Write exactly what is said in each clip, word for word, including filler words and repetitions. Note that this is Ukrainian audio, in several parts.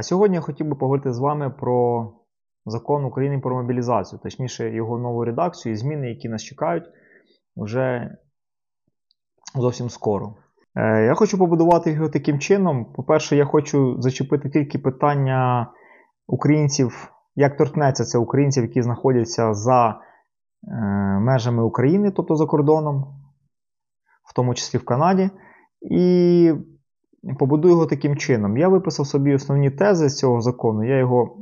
А сьогодні я хотів би поговорити з вами про закон України про мобілізацію, точніше його нову редакцію і зміни, які нас чекають вже зовсім скоро. Я хочу побудувати його таким чином. По-перше, я хочу зачепити тільки питання українців, як торкнеться це українців, які знаходяться за межами України, тобто за кордоном, в тому числі в Канаді. І побудую його таким чином. Я виписав собі основні тези з цього закону, я його,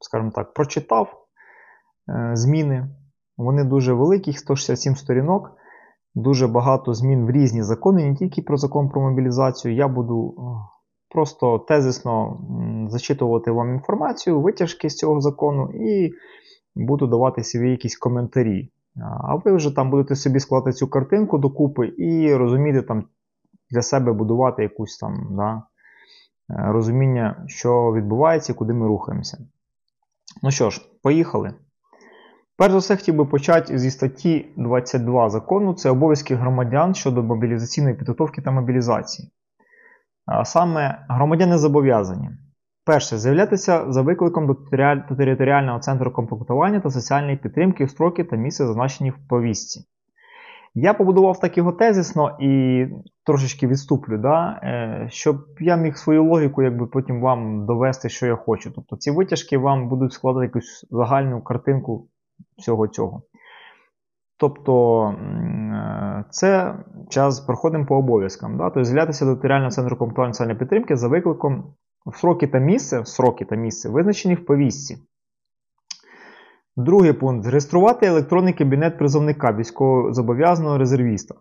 скажімо так, прочитав, зміни. Вони дуже великі, їх сто шістдесят сім сторінок, дуже багато змін в різні закони, не тільки про закон про мобілізацію. Я буду просто тезисно зачитувати вам інформацію, витяжки з цього закону і буду давати собі якісь коментарі. А ви вже там будете собі складати цю картинку докупи і розуміти там, для себе будувати якусь там, да, розуміння, що відбувається, куди ми рухаємося. Ну що ж, поїхали. Перш за все, хотів би почати зі статті двадцять два закону. Це обов'язки громадян щодо мобілізаційної підготовки та мобілізації. А саме, громадяни зобов'язані. Перше, заявлятися за викликом до територіального центру комплектування та соціальної підтримки в строки та місце, зазначені в повістці. Я побудував так його тезисно і трошечки відступлю, да, щоб я міг свою логіку якби, потім вам довести, що я хочу. Тобто ці витяжки вам будуть складати якусь загальну картинку всього цього. Тобто це час проходимо по обов'язкам. Да? Тобто з'являтися до територіального центру комплектування соціальної підтримки за викликом в сроки та місце, сроки та місце визначені в повістці. Другий пункт. Зареєструвати електронний кабінет призовника військовозобов'язаного резервіста.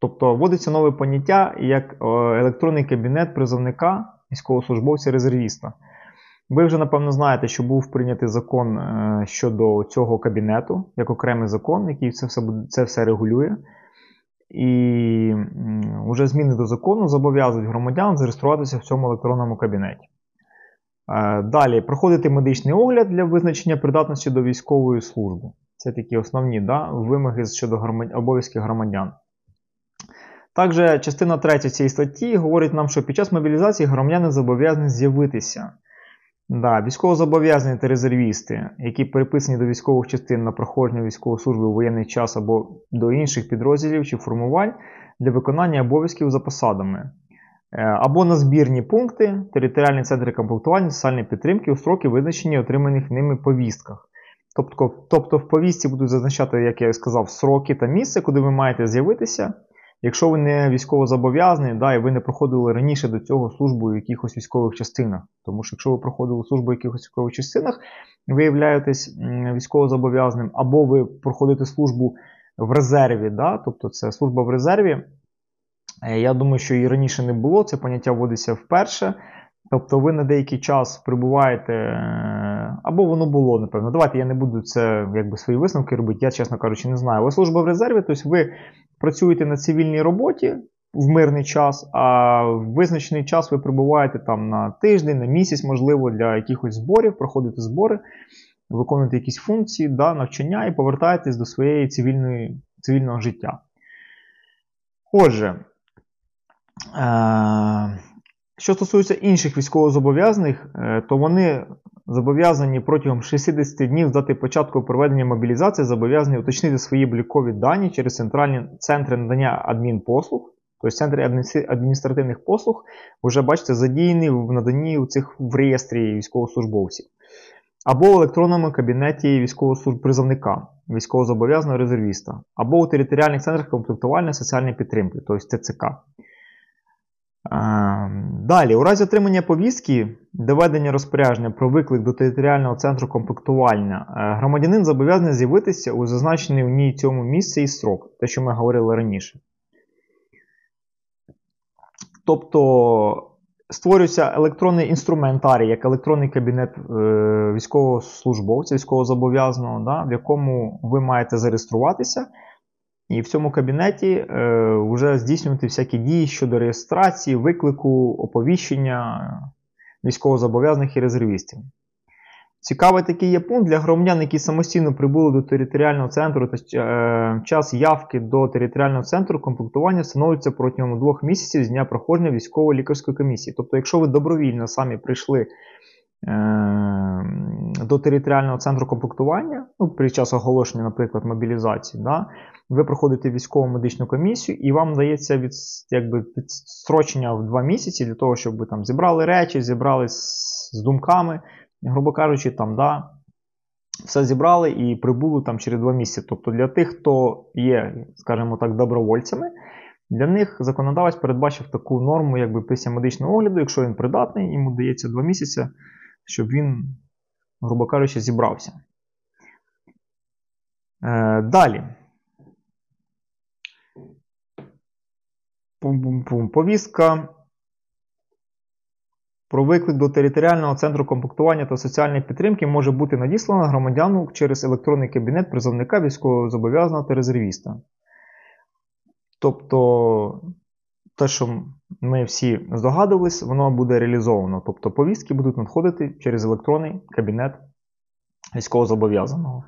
Тобто вводиться нове поняття як електронний кабінет призовника військовослужбовця-резервіста. Ви вже, напевно, знаєте, що був прийнятий закон щодо цього кабінету, як окремий закон, який це все, це все регулює. І вже зміни до закону зобов'язують громадян зареєструватися в цьому електронному кабінеті. Далі, проходити медичний огляд для визначення придатності до військової служби. Це такі основні, да, вимоги щодо громад... обов'язків громадян. Також частина третя цієї статті говорить нам, що під час мобілізації громадяни зобов'язані з'явитися. Да, військовозобов'язані та резервісти, які приписані до військових частин на проходження військової служби у воєнний час або до інших підрозділів чи формувань для виконання обов'язків за посадами. Або на збірні пункти, територіальні центри комплектування, соціальної підтримки у строки, визначені отриманих ними повістках. Тобто, тобто в повістці будуть зазначати, як я сказав, строки та місце, куди ви маєте з'явитися. Якщо ви не військовозобов'язані, да, і ви не проходили раніше до цього службу в якихось військових частинах. Тому що якщо ви проходили службу в якихось військових частинах, ви являєтесь військовозобов'язаним, або ви проходите службу в резерві, да, тобто це служба в резерві. Я думаю, що і раніше не було, це поняття вводиться вперше. Тобто ви на деякий час прибуваєте, або воно було, напевно. Давайте я не буду це, якби, свої висновки робити, я, чесно кажучи, не знаю. Але служба в резерві, тобто ви працюєте на цивільній роботі в мирний час, а в визначений час ви прибуваєте там на тиждень, на місяць, можливо, для якихось зборів, проходите збори, виконуєте якісь функції, да, навчання і повертаєтесь до своєї цивільної, цивільного життя. Отже, що стосується інших військовозобов'язаних, то вони зобов'язані протягом шістдесяти днів з дати початку проведення мобілізації, зобов'язані уточнити свої облікові дані через центральні центри надання адмінпослуг, тобто центри адміністративних послуг, вже, бачите, задіяні в наданні у цих в реєстрі військовослужбовців, або в електронному кабінеті військовослужб призовника, військовозобов'язаного резервіста, або у територіальних центрах комплектування соціальної підтримки, тобто Т Ц К. Далі, у разі отримання повістки, доведення розпорядження про виклик до територіального центру комплектування, громадянин зобов'язаний з'явитися у зазначений у ній цьому місці і строк, те, що ми говорили раніше. Тобто створюється електронний інструментарій, як електронний кабінет військовослужбовця, військовозобов'язаного, да, в якому ви маєте зареєструватися. І в цьому кабінеті вже е, здійснювати всякі дії щодо реєстрації, виклику, оповіщення військовозобов'язаних і резервістів. Цікавий такий є пункт для громадян, які самостійно прибули до територіального центру, та час явки до територіального центру комплектування встановлюється протягом двох місяців з дня проходження військово-лікарської комісії. Тобто, якщо ви добровільно самі прийшли до територіального центру комплектування, ну, під час оголошення, наприклад, мобілізації, да, ви проходите військово-медичну комісію і вам дається від, якби, відстрочення в два місяці для того, щоб ви там зібрали речі, зібрали з, з думками, грубо кажучи, там, да, все зібрали і прибули там через два місяці. Тобто для тих, хто є, скажімо так, добровольцями, для них законодавець передбачив таку норму, якби після медичного огляду, якщо він придатний, йому дається два місяці, щоб він, грубо кажучи, зібрався. Е, далі. Пум-пум-пум. Повістка про виклик до територіального центру комплектування та соціальної підтримки може бути надіслана громадяну через електронний кабінет призовника, військовозобов'язаного та резервіста. Тобто, те, що ми всі здогадувались, воно буде реалізовано. Тобто, повістки будуть надходити через електронний кабінет військовозобов'язаного.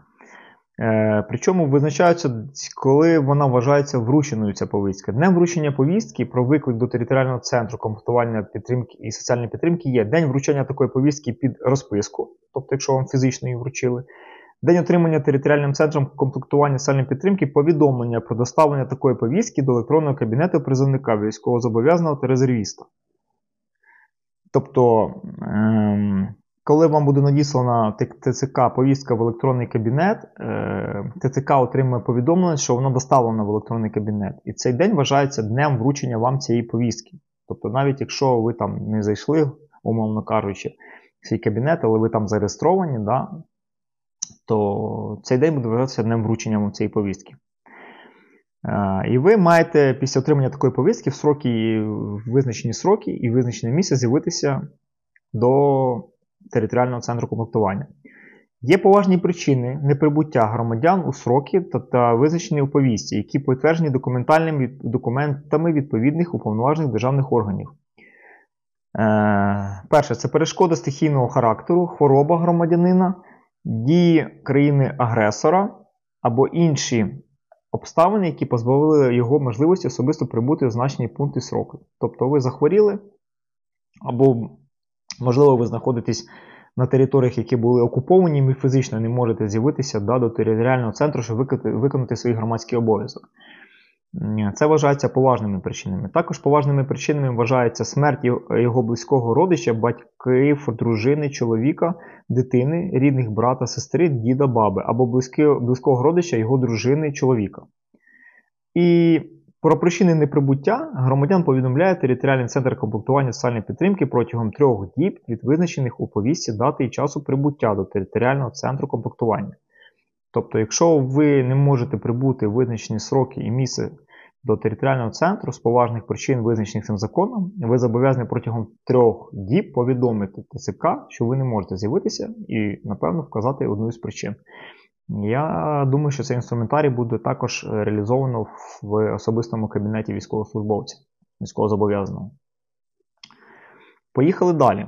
Е, причому визначається, коли вона вважається врученою, ця повістка. Днем вручення повістки про виклик до територіального центру комплектування підтримки і соціальної підтримки є день вручення такої повістки під розписку, тобто, якщо вам фізично її вручили. День отримання територіальним центром комплектування соціальної підтримки повідомлення про доставлення такої повістки до електронного кабінету призовника, військовозобов'язаного та резервіста. Тобто, коли вам буде надіслана ТЦК повістка в електронний кабінет, ТЦК отримує повідомлення, що вона доставлена в електронний кабінет. І цей день вважається днем вручення вам цієї повістки. Тобто, навіть якщо ви там не зайшли, умовно кажучи, в свій кабінет, але ви там зареєстровані, да, то цей день буде вважатися днем вручення цієї повістки. Е, і ви маєте після отримання такої повістки в сроки, в визначені сроки і визначене місце з'явитися до територіального центру комплектування. Є поважні причини неприбуття громадян у сроки та, та визначені у повістці, які підтверджені документальними документами відповідних уповноважених державних органів. Е, перше, це перешкода стихійного характеру, хвороба громадянина, дії країни-агресора або інші обставини, які позбавили його можливості особисто прибути в значні пункти сроку. Тобто ви захворіли, або, можливо, ви знаходитесь на територіях, які були окуповані, і ви фізично не можете з'явитися, да, до територіального центру, щоб виконати, виконати свій громадський обов'язок. Це вважається поважними причинами. Також поважними причинами вважається смерть його близького родича, батьків, дружини, чоловіка, дитини, рідних брата, сестри, діда, баби, або близького родича, його дружини, чоловіка. І про причини неприбуття громадян повідомляє територіальний центр комплектування соціальної підтримки протягом трьох діб від визначених у повістці дати і часу прибуття до територіального центру комплектування. Тобто, якщо ви не можете прибути в визначені сроки і місце до територіального центру з поважних причин, визначених цим законом, ви зобов'язані протягом трьох діб повідомити ТЦК, що ви не можете з'явитися, і, напевно, вказати одну із причин. Я думаю, що цей інструментарій буде також реалізовано в особистому кабінеті військовослужбовця, військовозобов'язаного. Поїхали далі.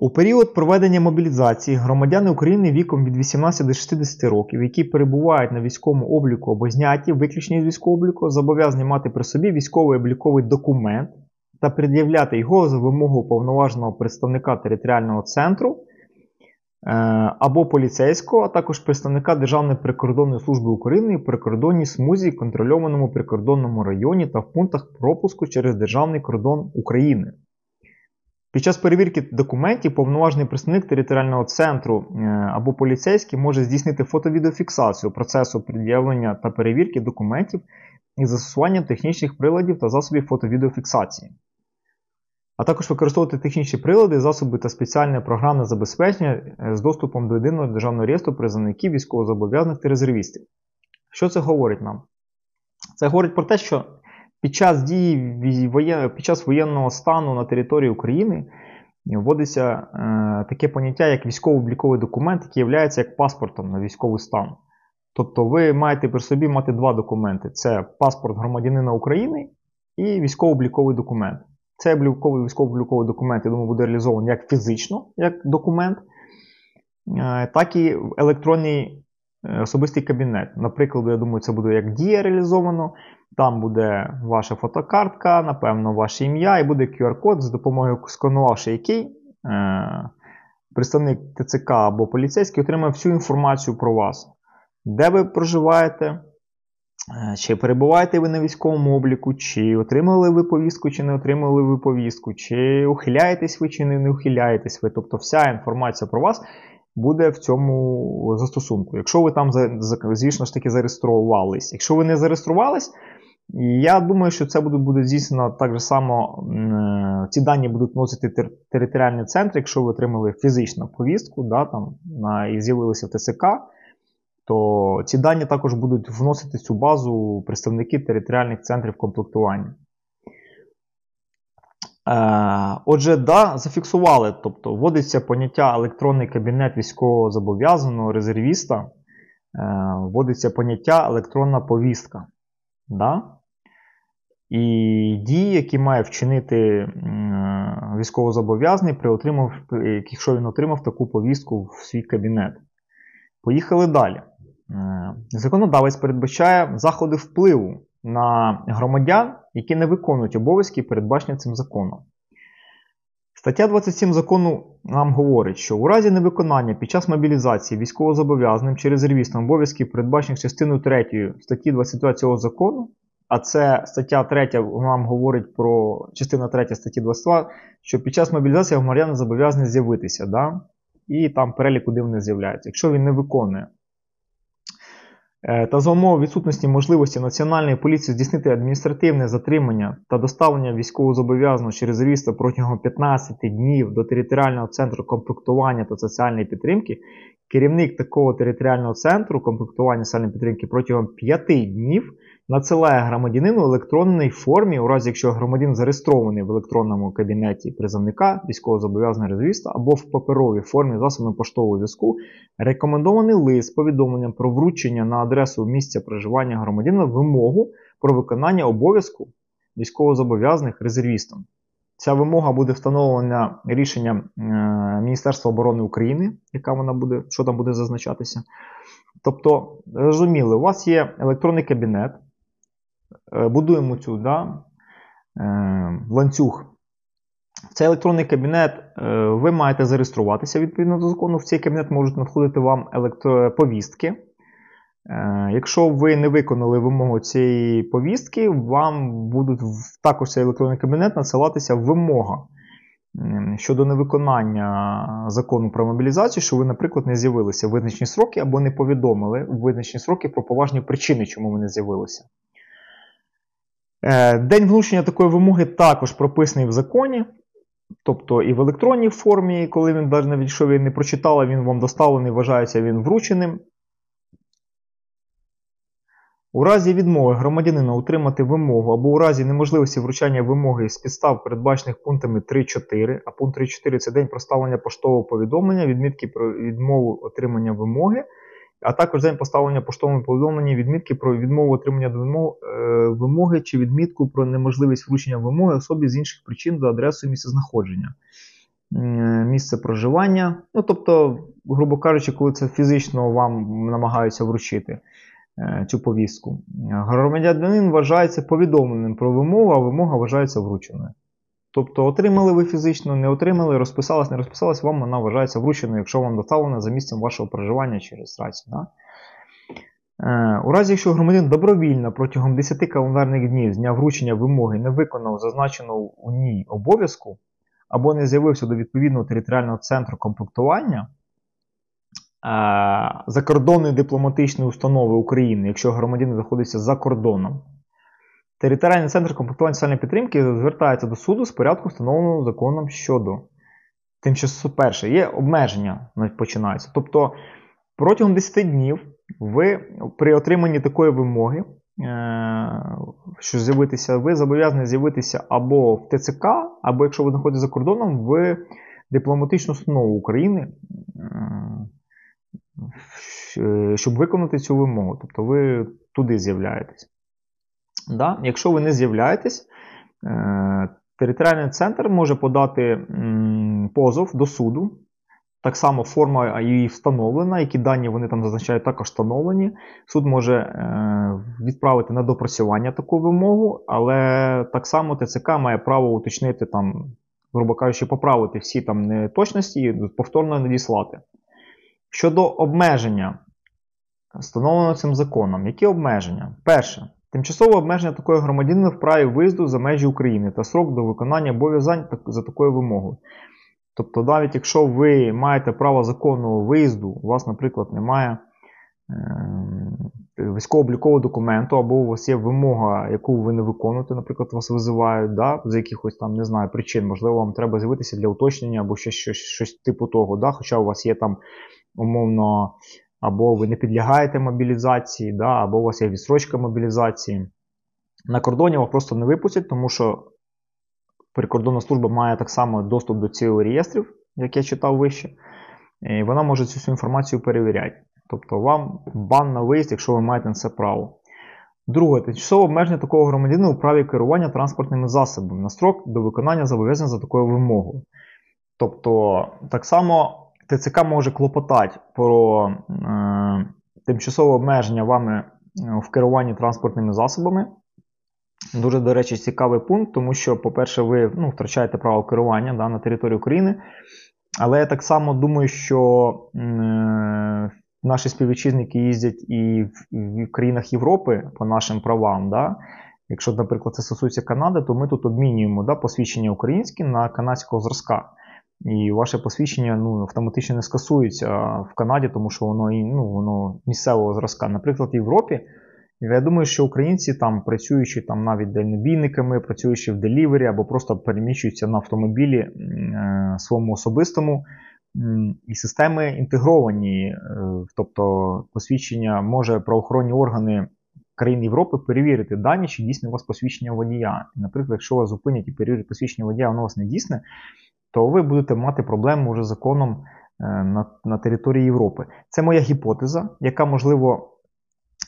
У період проведення мобілізації громадяни України віком від вісімнадцяти до шістдесяти років, які перебувають на військовому обліку або зняті, виключні з військового обліку, зобов'язані мати при собі військовий обліковий документ та пред'являти його за вимогу повноваженого представника територіального центру або поліцейського, а також представника Державної прикордонної служби України в прикордонній смузі, контрольованому прикордонному районі та в пунктах пропуску через державний кордон України. Під час перевірки документів повноважений представник територіального центру або поліцейський може здійснити фото-відеофіксацію процесу пред'явлення та перевірки документів із застосуванням технічних приладів та засобів фото-відеофіксації, а також використовувати технічні прилади, засоби та спеціальне програмне забезпечення з доступом до єдиного державного реєстру призовників, військовозобов'язаних та резервістів. Що це говорить нам? Це говорить про те, що Під час дії під час воєнного стану на території України вводиться е, таке поняття, як військово-обліковий документ, який є як паспортом на військовий стан. Тобто ви маєте при собі мати два документи: це паспорт громадянина України і військово-обліковий документ. Це обліковий військово-обліковий документ, я думаю, буде реалізований як фізично, як документ, так і в електронний особистий кабінет. Наприклад, я думаю, це буде як дія реалізовано. Там буде ваша фотокартка, напевно, ваше ім'я і буде кю ар код, з допомогою сканувавши який представник те це ка або поліцейський отримає всю інформацію про вас. Де ви проживаєте, чи перебуваєте ви на військовому обліку, чи отримали ви повістку, чи не отримали ви повістку, чи ухиляєтесь ви, чи не ухиляєтесь ви. Тобто вся інформація про вас буде в цьому застосунку. Якщо ви там, звісно ж таки, зареєструвались. Якщо ви не зареєструвались, я думаю, що це буде, буде здійснено так же само, ці дані будуть носити тер, територіальний центр. Якщо ви отримали фізичну повістку, да, там, на, і з'явилися в те це ка, то ці дані також будуть вносити в цю базу представники територіальних центрів комплектування. Е, отже, да, зафіксували, тобто вводиться поняття електронний кабінет військовозобов'язаного резервіста, е, вводиться поняття електронна повістка. Да? І дії, які має вчинити е, військовозобов'язаний, при отримав, якщо він отримав таку повістку в свій кабінет. Поїхали далі. Законодавець передбачає заходи впливу на громадян, які не виконують обов'язки, передбачені цим законом. Стаття двадцять сім закону нам говорить, що у разі невиконання під час мобілізації військовозобов'язаним чи резервістом обов'язків, передбачених частиною третьою статті двадцять два цього закону, а це стаття третя нам говорить про частина третя статті двадцять два, що під час мобілізації громадяни зобов'язані з'явитися, да? І там перелік, куди вони з'являються, якщо він не виконує. Та за умови відсутності можливості Національної поліції здійснити адміністративне затримання та доставлення військовозобов'язаного чи резервіста протягом п'ятнадцяти днів до територіального центру комплектування та соціальної підтримки, керівник такого територіального центру комплектування та соціальної підтримки протягом п'яти днів надсилає громадянину в електронній формі, у разі якщо громадянин зареєстрований в електронному кабінеті призовника, військовозобов'язаного резервіста або в паперовій формі засобами поштового зв'язку, рекомендований лист з повідомленням про вручення на адресу місця проживання громадянина вимогу про виконання обов'язку військовозобов'язаних резервістом. Ця вимога буде встановлена рішенням Міністерства оборони України, яка вона буде, що там буде зазначатися. Тобто, розуміли, у вас є електронний кабінет, будуємо цю, да, ланцюг. В цей електронний кабінет ви маєте зареєструватися відповідно до закону. В цей кабінет можуть надходити вам електроповістки. Якщо ви не виконали вимогу цієї повістки, вам будуть також в цей електронний кабінет надсилатися вимога щодо невиконання закону про мобілізацію, що ви, наприклад, не з'явилися в визначені сроки або не повідомили в визначені сроки про поважні причини, чому ви не з'явилися. День вручення такої вимоги також прописаний в законі, тобто і в електронній формі, коли він навіть що ви не прочитали, він вам доставлений, вважається він врученим. У разі відмови громадянина отримати вимогу або у разі неможливості вручання вимоги з підстав, передбачених пунктами три чотири, а пункт три чотири – це день проставлення поштового повідомлення, відмітки про відмову отримання вимоги, а також день поставлення поштового повідомлення, відмітки про відмову отримання вимоги чи відмітку про неможливість вручення вимоги особі з інших причин за адресою місцезнаходження, місце проживання, ну тобто, грубо кажучи, коли це фізично вам намагаються вручити цю повістку. Громадянин вважається повідомленим про вимогу, а вимога вважається врученою. Тобто отримали ви фізично, не отримали, розписалась, не розписалась, вам вона вважається врученою, якщо вам доставлена за місцем вашого проживання чи реєстрації. Да? У разі, якщо громадянин добровільно протягом десяти календарних днів з дня вручення вимоги не виконав зазначеного у ній обов'язку або не з'явився до відповідного територіального центру комплектування, закордонної дипломатичної установи України, якщо громадянин знаходиться за кордоном, територіальний центр комплектування соціальної підтримки звертається до суду з порядку, встановленого законом щодо тимчасово. Перше, є обмеження, починаються. Тобто протягом десяти днів ви при отриманні такої вимоги, що з'явитися, ви зобов'язані з'явитися або в те це ка, або якщо ви знаходитесь за кордоном, в дипломатичну установу України, щоб виконати цю вимогу. Тобто ви туди з'являєтесь. Да? Якщо ви не з'являєтесь, Територіальний центр може подати позов до суду. Так само форма її встановлена, які дані вони там зазначають, також встановлені. Суд може відправити на допрацювання таку вимогу, але так само ТЦК має право уточнити, там, грубо кажучи, поправити всі там неточності і повторно надіслати. Щодо обмеження, встановлено цим законом. Які обмеження? Перше. Тимчасове обмеження такої громадянина в праві виїзду за межі України та строк до виконання обов'язань за такою вимогою. Тобто, навіть якщо ви маєте право законного виїзду, у вас, наприклад, немає е військово-облікового документу, або у вас є вимога, яку ви не виконуєте, наприклад, вас визивають, да, за якихось там, не знаю, причин, можливо, вам треба з'явитися для уточнення, або щось, щось, щось типу того, да, хоча у вас є там, умовно, або ви не підлягаєте мобілізації, да, або у вас є відстрочка мобілізації. На кордоні вас просто не випустять, тому що прикордонна служба має так само доступ до цих реєстрів, як я читав вище, і вона може цю всю інформацію перевіряти. Тобто вам бан на виїзд, якщо ви маєте на це право. Друге, тимчасове обмеження такого громадянина у праві керування транспортними засобами на строк до виконання зобов'язань за такою вимогою. Тобто так само ТЦК може клопотати про е, тимчасове обмеження вами в керуванні транспортними засобами. Дуже, до речі, цікавий пункт, тому що, по-перше, ви ну, втрачаєте право керування да, на території України. Але я так само думаю, що е, наші співвітчизники їздять і в, і в країнах Європи по нашим правам. Да. Якщо, наприклад, це стосується Канади, то ми тут обмінюємо да, посвідчення українські на канадського зразка. І ваше посвідчення ну, автоматично не скасується в Канаді, тому що воно, ну, воно місцевого зразка. Наприклад, в Європі, я думаю, що українці, там, працюючи там, навіть дальнобійниками, працюючи в делівері, або просто переміщуються на автомобілі е, своєму особистому, е, і системи інтегровані, е, тобто посвідчення може правоохоронні органи країн Європи перевірити дані, чи дійсне у вас посвідчення водія. Наприклад, якщо вас зупинять і перевірять посвідчення водія, воно у вас не дійсне, то ви будете мати проблему вже з законом на, на території Європи. Це моя гіпотеза, яка, можливо,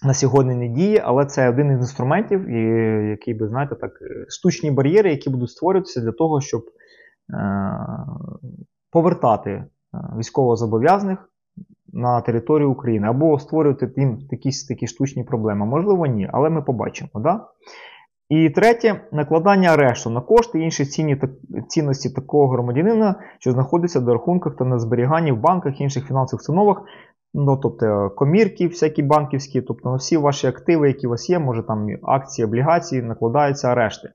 на сьогодні не діє, але це один із інструментів, і, який би, знаєте, так, штучні бар'єри, які будуть створюватися для того, щоб е повертати військовозобов'язаних на територію України, або створювати їм якісь такі штучні проблеми. Можливо, ні, але ми побачимо, да? І третє, накладання арешту на кошти і інші цінні, цінності такого громадянина, що знаходиться на рахунках та на зберіганні в банках і інших фінансових установах, ну, тобто комірки всякі банківські, тобто на всі ваші активи, які у вас є, може там акції, облігації, накладаються арешти.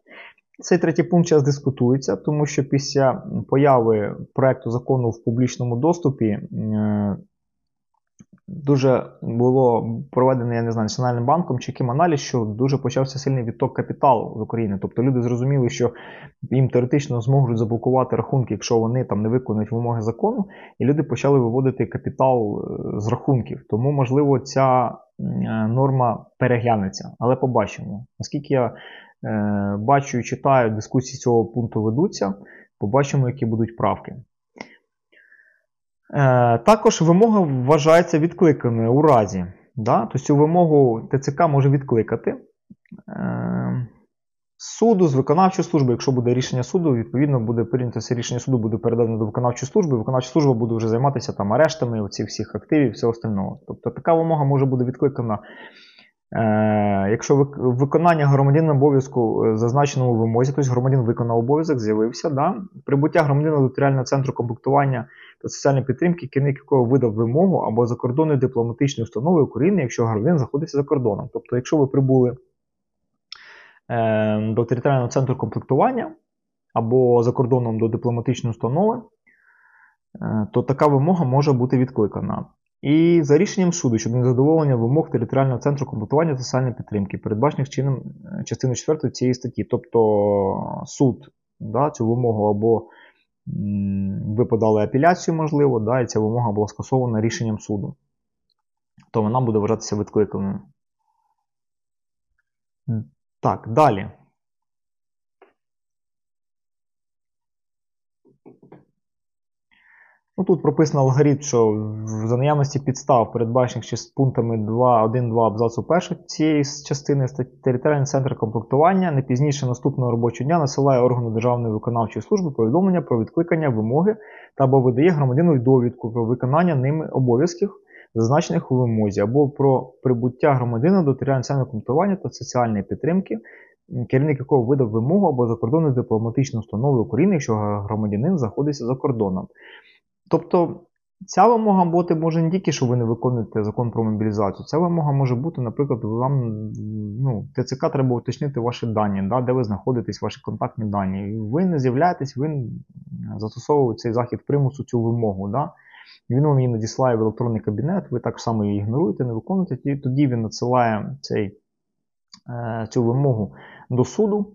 Цей третій пункт зараз дискутується, тому що після появи проекту закону в публічному доступі дуже було проведено, я не знаю, Національним банком чи яким аналіз, що дуже почався сильний відток капіталу з України. Тобто люди зрозуміли, що їм теоретично зможуть заблокувати рахунки, якщо вони там не виконують вимоги закону, і люди почали виводити капітал з рахунків. Тому, можливо, ця норма переглянеться. Але побачимо. Наскільки я е, бачу і читаю, дискусії цього пункту ведуться, побачимо, які будуть правки. Також вимога вважається відкликаною у разі. Да? Тобто цю вимогу ТЦК може відкликати з суду, з виконавчої служби. Якщо буде рішення суду, відповідно буде прийнято це рішення суду, буде передано до виконавчої служби, виконавча служба буде вже займатися там арештами цих всіх активів і всього остального. Тобто така вимога може бути відкликана, якщо виконання громадянина обов'язку зазначеному вимозі, тобто громадянин виконав обов'язок, з'явився, да? Прибуття громадянина до територіального центру комплектування та соціальної підтримки, керівник якого видав вимогу, або закордонної дипломатичної установи України, якщо громадянин знаходиться за кордоном. Тобто, якщо ви прибули е, до територіального центру комплектування, або за кордоном до дипломатичної установи, е, то така вимога може бути відкликана. І за рішенням суду щодо незадоволення вимог територіального центру комплектування та соціальної підтримки, передбачених чином частини четвертої цієї статті. Тобто суд да, цю вимогу або м, ви подали апеляцію, можливо, да, і ця вимога була скасована рішенням суду. То вона буде вважатися відкликаною. Так, далі. Ну, тут прописано алгоритм, що за наявності підстав, передбачених чи з пунктами два один два абзацу першого цієї частини статті, територіальний центр комплектування не пізніше наступного робочого дня насилає органу Державної виконавчої служби повідомлення про відкликання вимоги та або видає громадянину довідку про виконання ними обов'язків, зазначених у вимозі, або про прибуття громадянина до територіального центру комплектування та соціальної підтримки, керівник якого видав вимогу або закордонної дипломатичної установи України, якщо громадянин знаходиться за кордоном. Тобто ця вимога бути може не тільки, що ви не виконуєте закон про мобілізацію, ця вимога може бути, наприклад, вам, ну, ТЦК треба уточнити ваші дані, да, де ви знаходитесь, ваші контактні дані. І ви не з'являєтесь, ви застосовуєте цей захід примусу, цю вимогу. Да. Він вам її надіслає в електронний кабінет, ви так само її ігноруєте, не виконуєте, і тоді він надсилає цей, цю вимогу до суду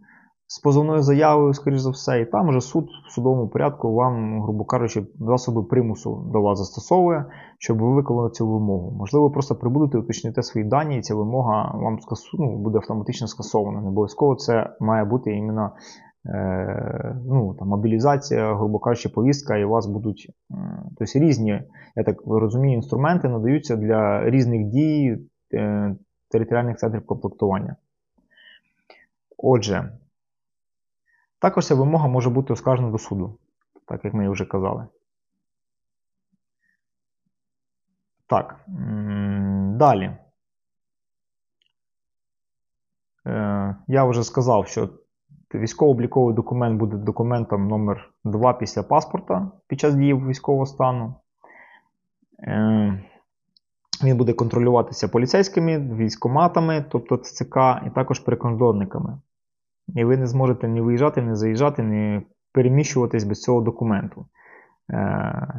з позовною заявою, скоріш за все, і там вже суд в судовому порядку вам, грубо кажучи, засоби примусу до вас застосовує, щоб ви виконали цю вимогу. Можливо, просто прибудете, уточните свої дані, і ця вимога вам скасу, ну, буде автоматично скасована. Не обов'язково це має бути іменно е, ну, там, мобілізація, грубо кажучи, повістка, і у вас будуть е, тобто різні, я так розумію, інструменти надаються для різних дій е, територіальних центрів комплектування. Отже, також ця вимога може бути оскаржена до суду, так як ми вже казали. Так, далі. Я вже сказав, що військово-обліковий документ буде документом номер два після паспорта під час дії військового стану. Він буде контролюватися поліцейськими, військкоматами, тобто ТЦК, і також прикордонниками. І ви не зможете ні виїжджати, ні заїжджати, ні переміщуватись без цього документу.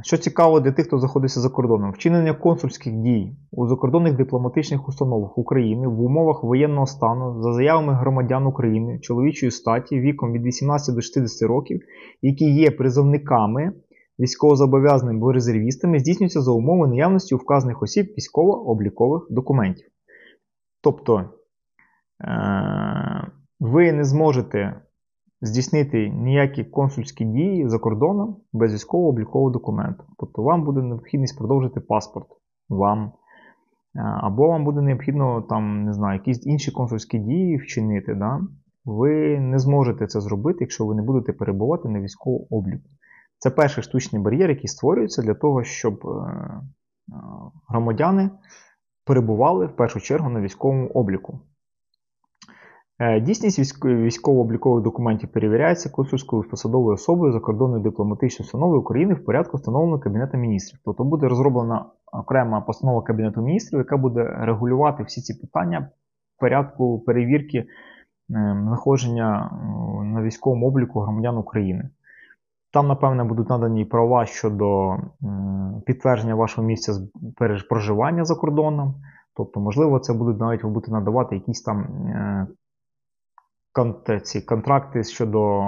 Що цікаво для тих, хто знаходиться за кордоном. Вчинення консульських дій у закордонних дипломатичних установах України в умовах воєнного стану за заявами громадян України чоловічої статі віком від вісімнадцяти до шістдесяти років, які є призовниками, військовозобов'язаними або резервістами, здійснюється за умови наявності у вказаних осіб військово-облікових документів. Тобто, е ви не зможете здійснити ніякі консульські дії за кордоном без військово-облікового документу. Тобто вам буде необхідність продовжити паспорт вам, або вам буде необхідно там, не знаю, якісь інші консульські дії вчинити. Да? Ви не зможете це зробити, якщо ви не будете перебувати на військовому обліку. Це перший штучний бар'єр, який створюється для того, щоб громадяни перебували в першу чергу на військовому обліку. Дійсність військово-облікових документів перевіряється консульською посадовою особою закордонної дипломатичної установи України в порядку, встановленого Кабінетом Міністрів. Тобто буде розроблена окрема постанова Кабінету Міністрів, яка буде регулювати всі ці питання в порядку перевірки знаходження на військовому обліку громадян України. Там, напевне, будуть надані права щодо підтвердження вашого місця проживання за кордоном. Тобто, можливо, це будуть навіть ви будете надавати якісь там ці контракти щодо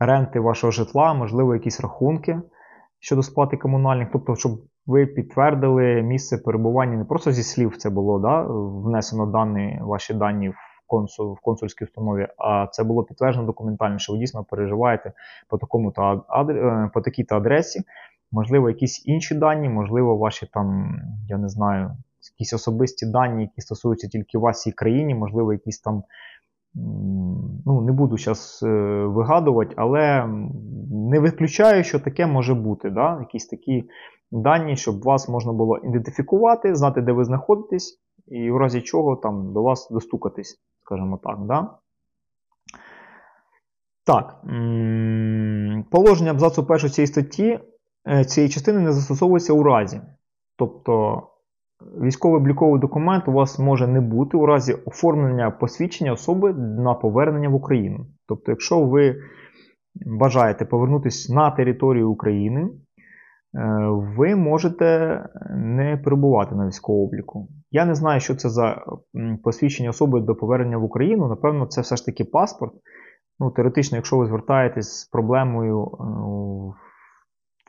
ренти вашого житла, можливо, якісь рахунки щодо сплати комунальних, тобто, щоб ви підтвердили місце перебування не просто зі слів це було, да, внесено дані, ваші дані в, консуль, в консульській установі, а це було підтверджено документально, що ви дійсно переживаєте по такому-то адр... по такій-то адресі, можливо, якісь інші дані, можливо, ваші там, я не знаю, якісь особисті дані, які стосуються тільки вас і країні, можливо, якісь там, ну, не буду зараз вигадувати, але не виключаю, що таке може бути, да? Якісь такі дані, щоб вас можна було ідентифікувати, знати, де ви знаходитесь, і в разі чого там до вас достукатись, скажімо так, да? Так, положення абзацу першого цієї статті, цієї частини не застосовується у разі, тобто, військовий обліковий документ у вас може не бути у разі оформлення посвідчення особи на повернення в Україну. Тобто, якщо ви бажаєте повернутися на територію України, ви можете не перебувати на військовому обліку. Я не знаю, що це за посвідчення особи до повернення в Україну. Напевно, це все ж таки паспорт. Ну, теоретично, якщо ви звертаєтесь з проблемою,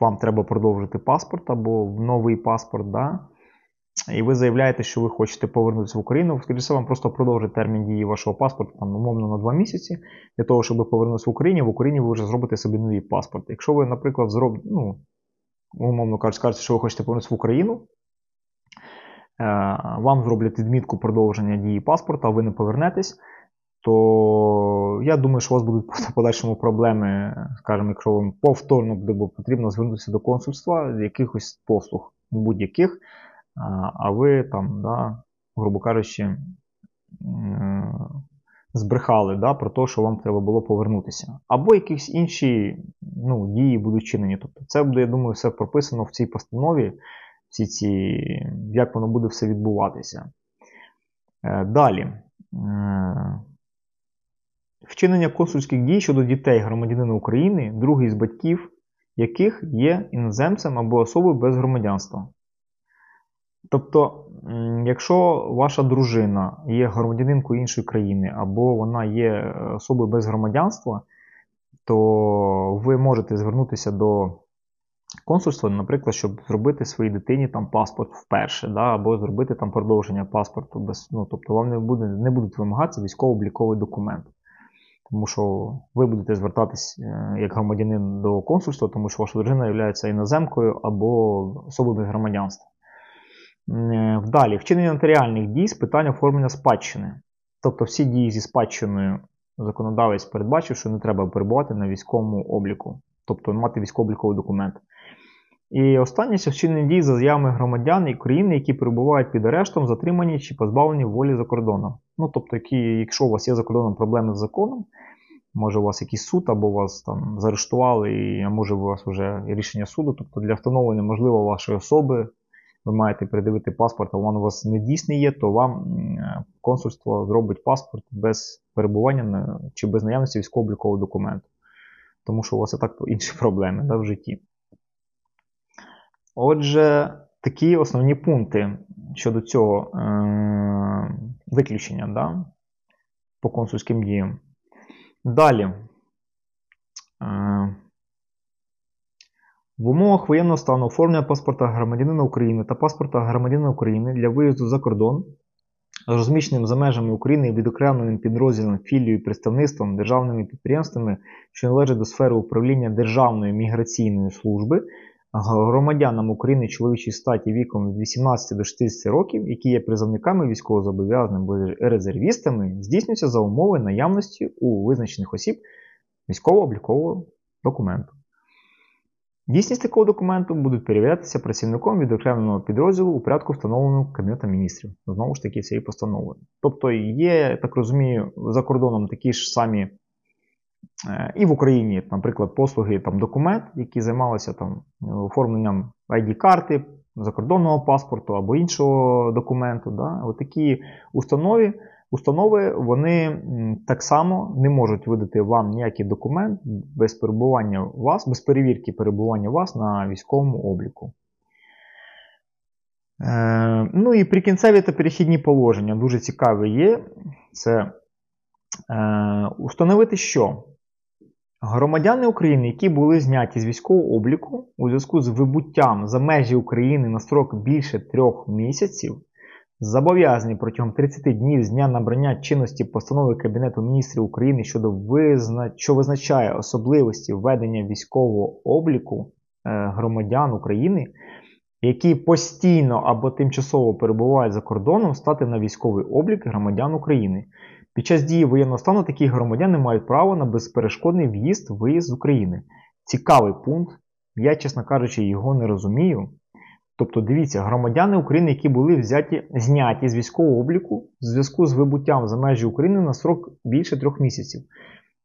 вам треба продовжити паспорт або новий паспорт, да? і ви заявляєте, що ви хочете повернутися в Україну, скоріше вам просто продовжить термін дії вашого паспорту, там, умовно, на два місяці, для того, щоб повернутися в Україну, в Україні ви вже зробите собі новий паспорт. Якщо ви, наприклад, зробите, ну, умовно кажучи, скажете, що ви хочете повернутися в Україну, вам зроблять відмітку продовження дії паспорта, а ви не повернетесь, то я думаю, що у вас будуть в подальшому проблеми, скажімо, якщо вам повторно буде потрібно звернутися до консульства, якихось послуг, будь-яких, а ви там, да, грубо кажучи, збрехали, да, про те, що вам треба було повернутися. Або якісь інші, ну, дії будуть чинені. Тобто це буде, я думаю, все прописано в цій постанові, всі ці, як воно буде все відбуватися. Далі. Вчинення консульських дій щодо дітей громадянина України, другий з батьків, яких є іноземцем або особою без громадянства. Тобто, якщо ваша дружина є громадянинкою іншої країни, або вона є особою без громадянства, то ви можете звернутися до консульства, наприклад, щоб зробити своїй дитині там паспорт вперше, да, або зробити там продовження паспорту без, ну, тобто вам не буде, не будуть вимагатися військово-обліковий документ. Тому що ви будете звертатись як громадянин до консульства, тому що ваша дружина є іноземкою або особою без громадянства. Далі, вчинення нотаріальних дій з питань оформлення спадщини. Тобто всі дії зі спадщиною законодавець передбачив, що не треба перебувати на військовому обліку, тобто мати військово-обліковий документ. І останнє, це вчинення дій за заявами громадян України, які перебувають під арештом, затримані чи позбавлені волі за кордоном. Ну, тобто, які, якщо у вас є за кордоном проблеми з законом, може у вас якийсь суд, або вас там заарештували, а може у вас вже рішення суду, тобто для встановлення, можливо, вашої особи, ви маєте передивити паспорт, а він у вас не дійсний є, то вам консульство зробить паспорт без перебування на, чи без наявності військово-облікового документу. Тому що у вас і так інші проблеми, да, в житті. Отже, такі основні пункти щодо цього е- виключення, да, по консульським діям. Далі. Е- В умовах воєнного стану оформлення паспорта громадянина України та паспорта громадянина України для виїзду за кордон, розміщеним за межами України і відокремленим підрозділом, філією, представництвом, державними підприємствами, що належать до сфери управління Державної міграційної служби, громадянам України чоловічої статі віком від вісімнадцяти до шістдесяти років, які є призовниками, військовозобов'язаними, резервістами, здійснюється за умови наявності у визначених осіб військово-облікового документу. Дійсність такого документу будуть перевірятися працівником відокремленого підрозділу у порядку, встановленому Кабінетом Міністрів. Знову ж таки, цієї постанови. Тобто є, так розумію, за кордоном такі ж самі і в Україні, наприклад, послуги, там, документ, які займалися там оформленням ай ді карти, закордонного паспорту або іншого документу. Да? Отакі установи, установи, вони так само не можуть видати вам ніякий документ без перебування вас, без перевірки перебування вас на військовому обліку. Е, ну і прикінцеві та перехідні положення дуже цікаві є. Це е, установити, що громадяни України, які були зняті з військового обліку у зв'язку з вибуттям за межі України на строк більше трьох місяців, зобов'язані протягом тридцяти днів з дня набрання чинності постанови Кабінету Міністрів України щодо визна... що визначає особливості введення військового обліку громадян України, які постійно або тимчасово перебувають за кордоном, стати на військовий облік громадян України. Під час дії воєнного стану такі громадяни мають право на безперешкодний в'їзд-виїзд з України. Цікавий пункт, я, чесно кажучи, його не розумію. Тобто, дивіться, громадяни України, які були взяті, зняті з військового обліку в зв'язку з вибуттям за межі України на строк більше трьох місяців.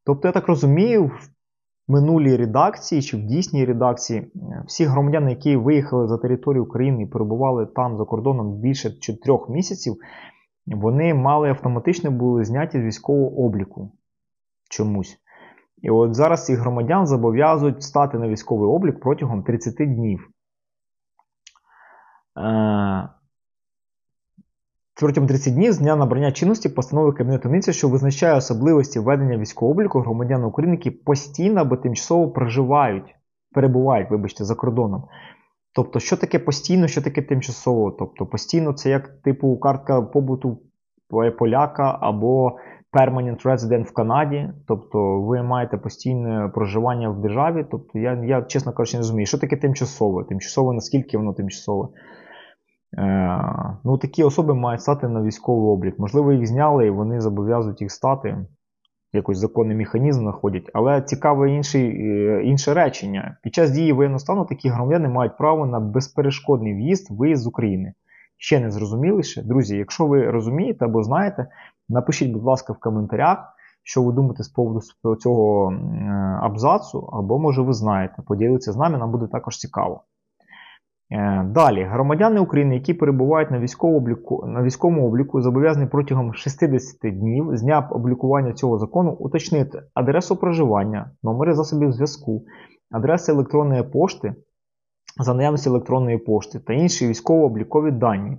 Тобто, я так розумію, в минулій редакції чи в дійсній редакції всі громадяни, які виїхали за територію України і перебували там за кордоном більше трьох місяців, вони мали автоматично були зняті з військового обліку чомусь. І от зараз цих громадян зобов'язують стати на військовий облік протягом тридцяти днів. Протягом тридцяти днів з дня набрання чинності постанови Кабінету Міністрів, що визначає особливості введення військового обліку громадян України, які постійно або тимчасово проживають, перебувають, вибачте, за кордоном. Тобто, що таке постійно, що таке тимчасово? Тобто, постійно це як типу картка побуту поляка або permanent resident в Канаді. Тобто, ви маєте постійне проживання в державі. Тобто, я, я чесно кажучи, не розумію, що таке тимчасове? Тимчасове, наскільки воно тимчасове? Е, ну, такі особи мають стати на військовий облік. Можливо, їх зняли і вони зобов'язують їх стати. Якось законний механізм знаходять. Але цікаве інші, інше речення. Під час дії воєнного стану такі громадяни мають право на безперешкодний в'їзд, виїзд з України. Ще не зрозуміліше? Друзі, якщо ви розумієте або знаєте, напишіть, будь ласка, в коментарях, що ви думаєте з поводу цього абзацу, або, може, ви знаєте. Поділіться з нами, нам буде також цікаво. Далі. Громадяни України, які перебувають на військовому обліку, на військовому обліку, зобов'язані протягом шістдесят днів з дня опублікування цього закону уточнити адресу проживання, номери засобів зв'язку, адреси електронної пошти, за наявності електронної пошти та інші військово-облікові дані.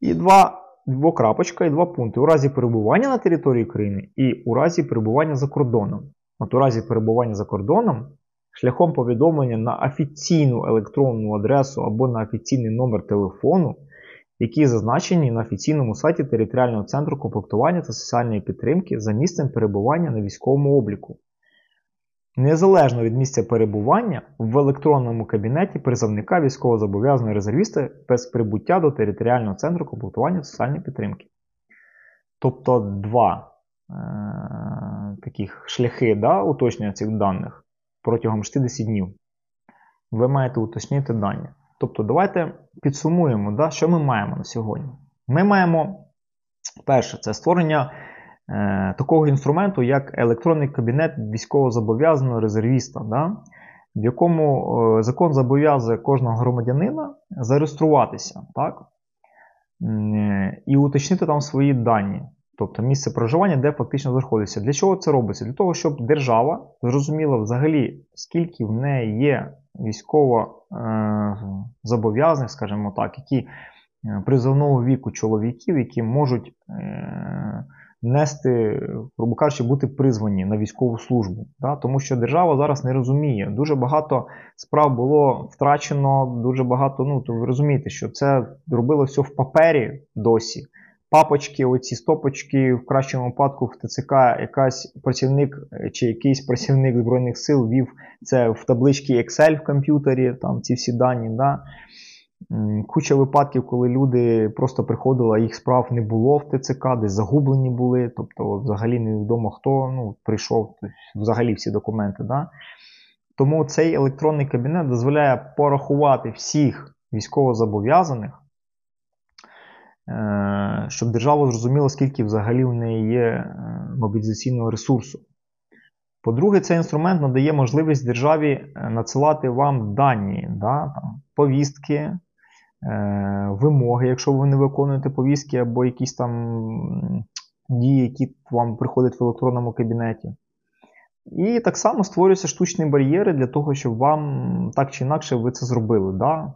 І два, двокрапочка і два пункти. У разі перебування на території країни і у разі перебування за кордоном. От у разі перебування за кордоном шляхом повідомлення на офіційну електронну адресу або на офіційний номер телефону, які зазначені на офіційному сайті Територіального центру комплектування та соціальної підтримки за місцем перебування на військовому обліку. Незалежно від місця перебування, в електронному кабінеті призовника військовозобов'язаного резервіста без прибуття до Територіального центру комплектування та соціальної підтримки. Тобто два е- таких шляхи, да, уточнення цих даних. Протягом шістдесяти днів ви маєте уточнити дані. Тобто, давайте підсумуємо, да, що ми маємо на сьогодні. Ми маємо, перше, це створення е, такого інструменту, як електронний кабінет військовозобов'язаного резервіста, да, в якому е, закон зобов'язує кожного громадянина зареєструватися, так, е, і уточнити там свої дані. Тобто місце проживання, де фактично знаходиться. Для чого це робиться? Для того, щоб держава зрозуміла взагалі, скільки в неї є військово е зобов'язаних, скажімо так, які призовного віку чоловіків, які можуть е нести, грубо кажучи, бути призвані на військову службу. Да? Тому що держава зараз не розуміє. Дуже багато справ було втрачено, дуже багато, ну, то ви розумієте, що це робило все в папері досі. Папочки, оці стопочки, в кращому випадку в ТЦК якась працівник чи якийсь працівник Збройних сил вів це в табличці Excel в комп'ютері, там ці всі дані. Да? Куча випадків, коли люди просто приходили, а їх справ не було в ТЦК, десь загублені були, тобто взагалі невідомо хто, ну, прийшов, взагалі всі документи. Да? Тому цей електронний кабінет дозволяє порахувати всіх військовозобов'язаних, щоб держава зрозуміла, скільки взагалі в неї є мобілізаційного ресурсу. По-друге, цей інструмент надає можливість державі надсилати вам дані, да, там, повістки, е вимоги, якщо ви не виконуєте повістки, або якісь там дії, які вам приходять в електронному кабінеті. І так само створюються штучні бар'єри для того, щоб вам так чи інакше ви це зробили. Да?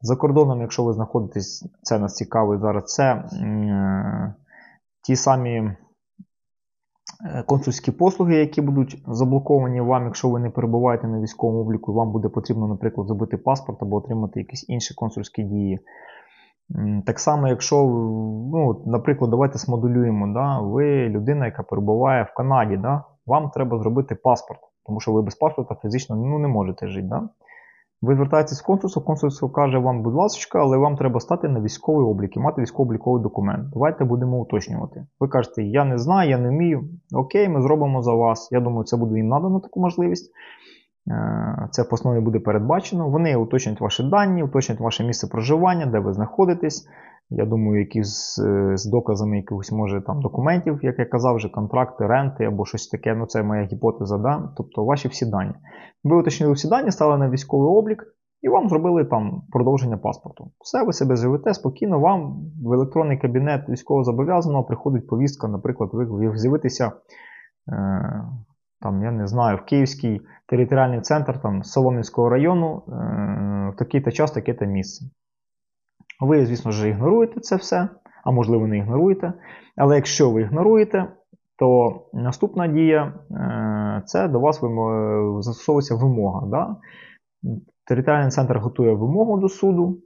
За кордоном, якщо ви знаходитесь, це нас цікавить зараз, це е, ті самі консульські послуги, які будуть заблоковані вам, якщо ви не перебуваєте на військовому обліку, вам буде потрібно, наприклад, забити паспорт або отримати якісь інші консульські дії. Так само, якщо, ну, наприклад, давайте смоделюємо, да, ви людина, яка перебуває в Канаді, да, вам треба зробити паспорт, тому що ви без паспорта фізично, ну, не можете жити. Да? Ви звертаєтесь в консульство, консульство каже вам, будь ласка, але вам треба стати на військовий облік і мати військово-обліковий документ. Давайте будемо уточнювати. Ви кажете, я не знаю, я не вмію. Окей, ми зробимо за вас. Я думаю, це буде їм надано таку можливість. Це в основі буде передбачено. Вони уточнять ваші дані, уточнять ваше місце проживання, де ви знаходитесь. Я думаю, якісь з доказами якихось, може, там, документів, як я казав, вже контракти, ренти або щось таке. Ну, це моя гіпотеза, да? Тобто ваші всі дані. Ви уточнили всі дані, стали на військовий облік і вам зробили там продовження паспорту. Все, ви себе живете спокійно, вам в електронний кабінет військовозобов'язаного приходить повістка, наприклад, ви з'явитися, е, там, я не знаю, в Київський територіальний центр там, Солом'янського району, е, в такий-то час, таке-то місце. Ви, звісно ж, ігноруєте це все, а можливо не ігноруєте. Але якщо ви ігноруєте, то наступна дія – це до вас застосовується вимога. Да? Територіальний центр готує вимогу до суду,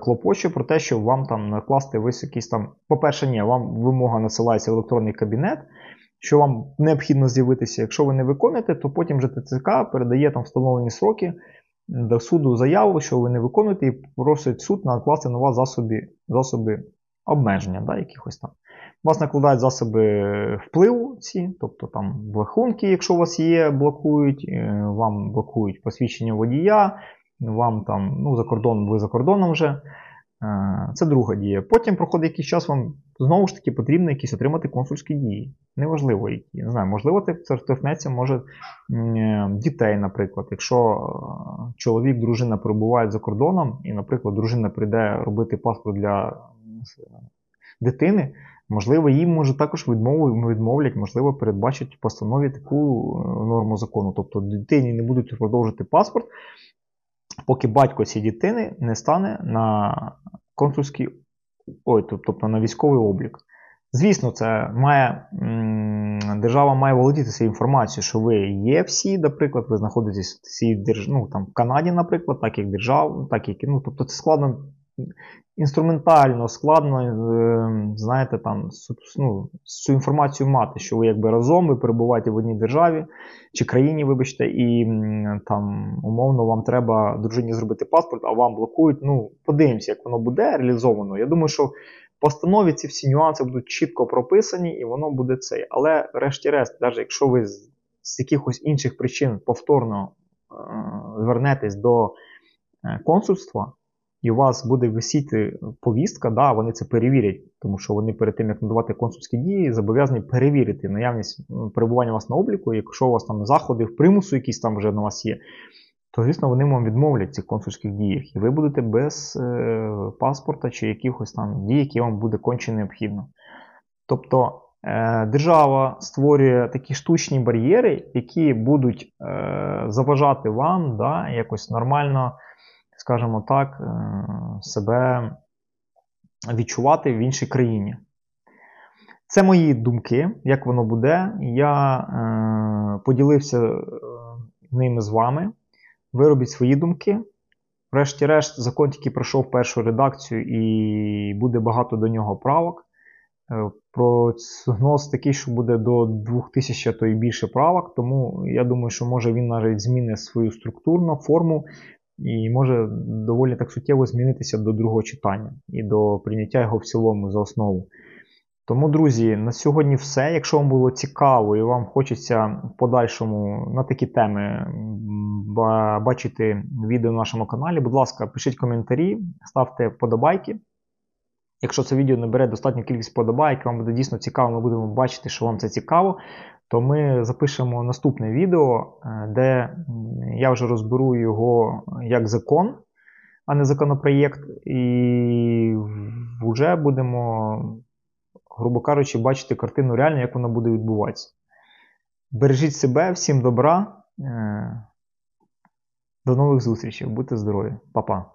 клопоче про те, що вам там накласти весь якийсь там... По-перше, ні, вам вимога насилається в електронний кабінет, що вам необхідно з'явитися. Якщо ви не виконуєте, то потім вже ТЦК передає там встановлені сроки до суду заяву, що ви не виконуєте, і просить суд накласти на вас засоби, засоби обмеження, да, якихось там. Вас накладають засоби впливу ці, тобто там блокунки, якщо у вас є, блокують, вам блокують посвідчення водія, вам там, ну, за кордоном, ви за кордоном вже. Це друга дія. Потім проходить якийсь час, вам знову ж таки потрібно якісь отримати консульські дії. Неважливо які. Не знаю, можливо, це торкнеться, може, дітей, наприклад. Якщо чоловік, дружина перебувають за кордоном, і, наприклад, дружина прийде робити паспорт для дитини, можливо, їм може також відмовлять, можливо, передбачать в постанові таку норму закону. Тобто дитині не будуть продовжити паспорт, поки батько цієї дитини не стане на консульський, ой, тобто на військовий облік. Звісно, це має, держава має володіти цією інформацією, що ви є всі, наприклад, ви знаходитесь всі, ну, там, в Канаді, наприклад, так як держава, так як, ну, тобто це складно. Інструментально складно, знаєте, там, ну, цю інформацію мати, що ви якби разом, ви перебуваєте в одній державі чи країні, вибачте, і там умовно вам треба дружині зробити паспорт, а вам блокують. Ну, подивимося, як воно буде реалізовано. Я думаю, що в постанові ці всі нюанси будуть чітко прописані, і воно буде цей. Але решті-решт, навіть якщо ви з, з якихось інших причин повторно е- звернетесь до е- консульства, і у вас буде висіти повістка, да, вони це перевірять, тому що вони перед тим, як надавати консульські дії, зобов'язані перевірити наявність перебування у вас на обліку. Якщо у вас там заходи в примусу якісь там вже на вас є, то, звісно, вони вам відмовлять в цих консульських діях. І ви будете без е, паспорта чи якихось там дій, які вам буде конче необхідно. Тобто е, держава створює такі штучні бар'єри, які будуть е, заважати вам, да, якось нормально, скажімо так, себе відчувати в іншій країні. Це мої думки, як воно буде. Я е, поділився ними з вами. Ви робіть свої думки. Врешті-решт, закон тільки пройшов першу редакцію і буде багато до нього правок. Прогноз такий, що буде до двох тисяч, то і більше правок. Тому я думаю, що може він навіть зміни свою структурну форму, і може доволі так суттєво змінитися до другого читання і до прийняття його в цілому за основу. Тому, друзі, на сьогодні все. Якщо вам було цікаво і вам хочеться в подальшому на такі теми бачити відео на нашому каналі, будь ласка, пишіть коментарі, ставте вподобайки. Якщо це відео набере достатню кількість вподобайок, вам буде дійсно цікаво, ми будемо бачити, що вам це цікаво, то ми запишемо наступне відео, де я вже розберу його як закон, а не законопроєкт, і вже будемо, грубо кажучи, бачити картину реально, як вона буде відбуватися. Бережіть себе, всім добра, до нових зустрічей, будьте здорові, па-па.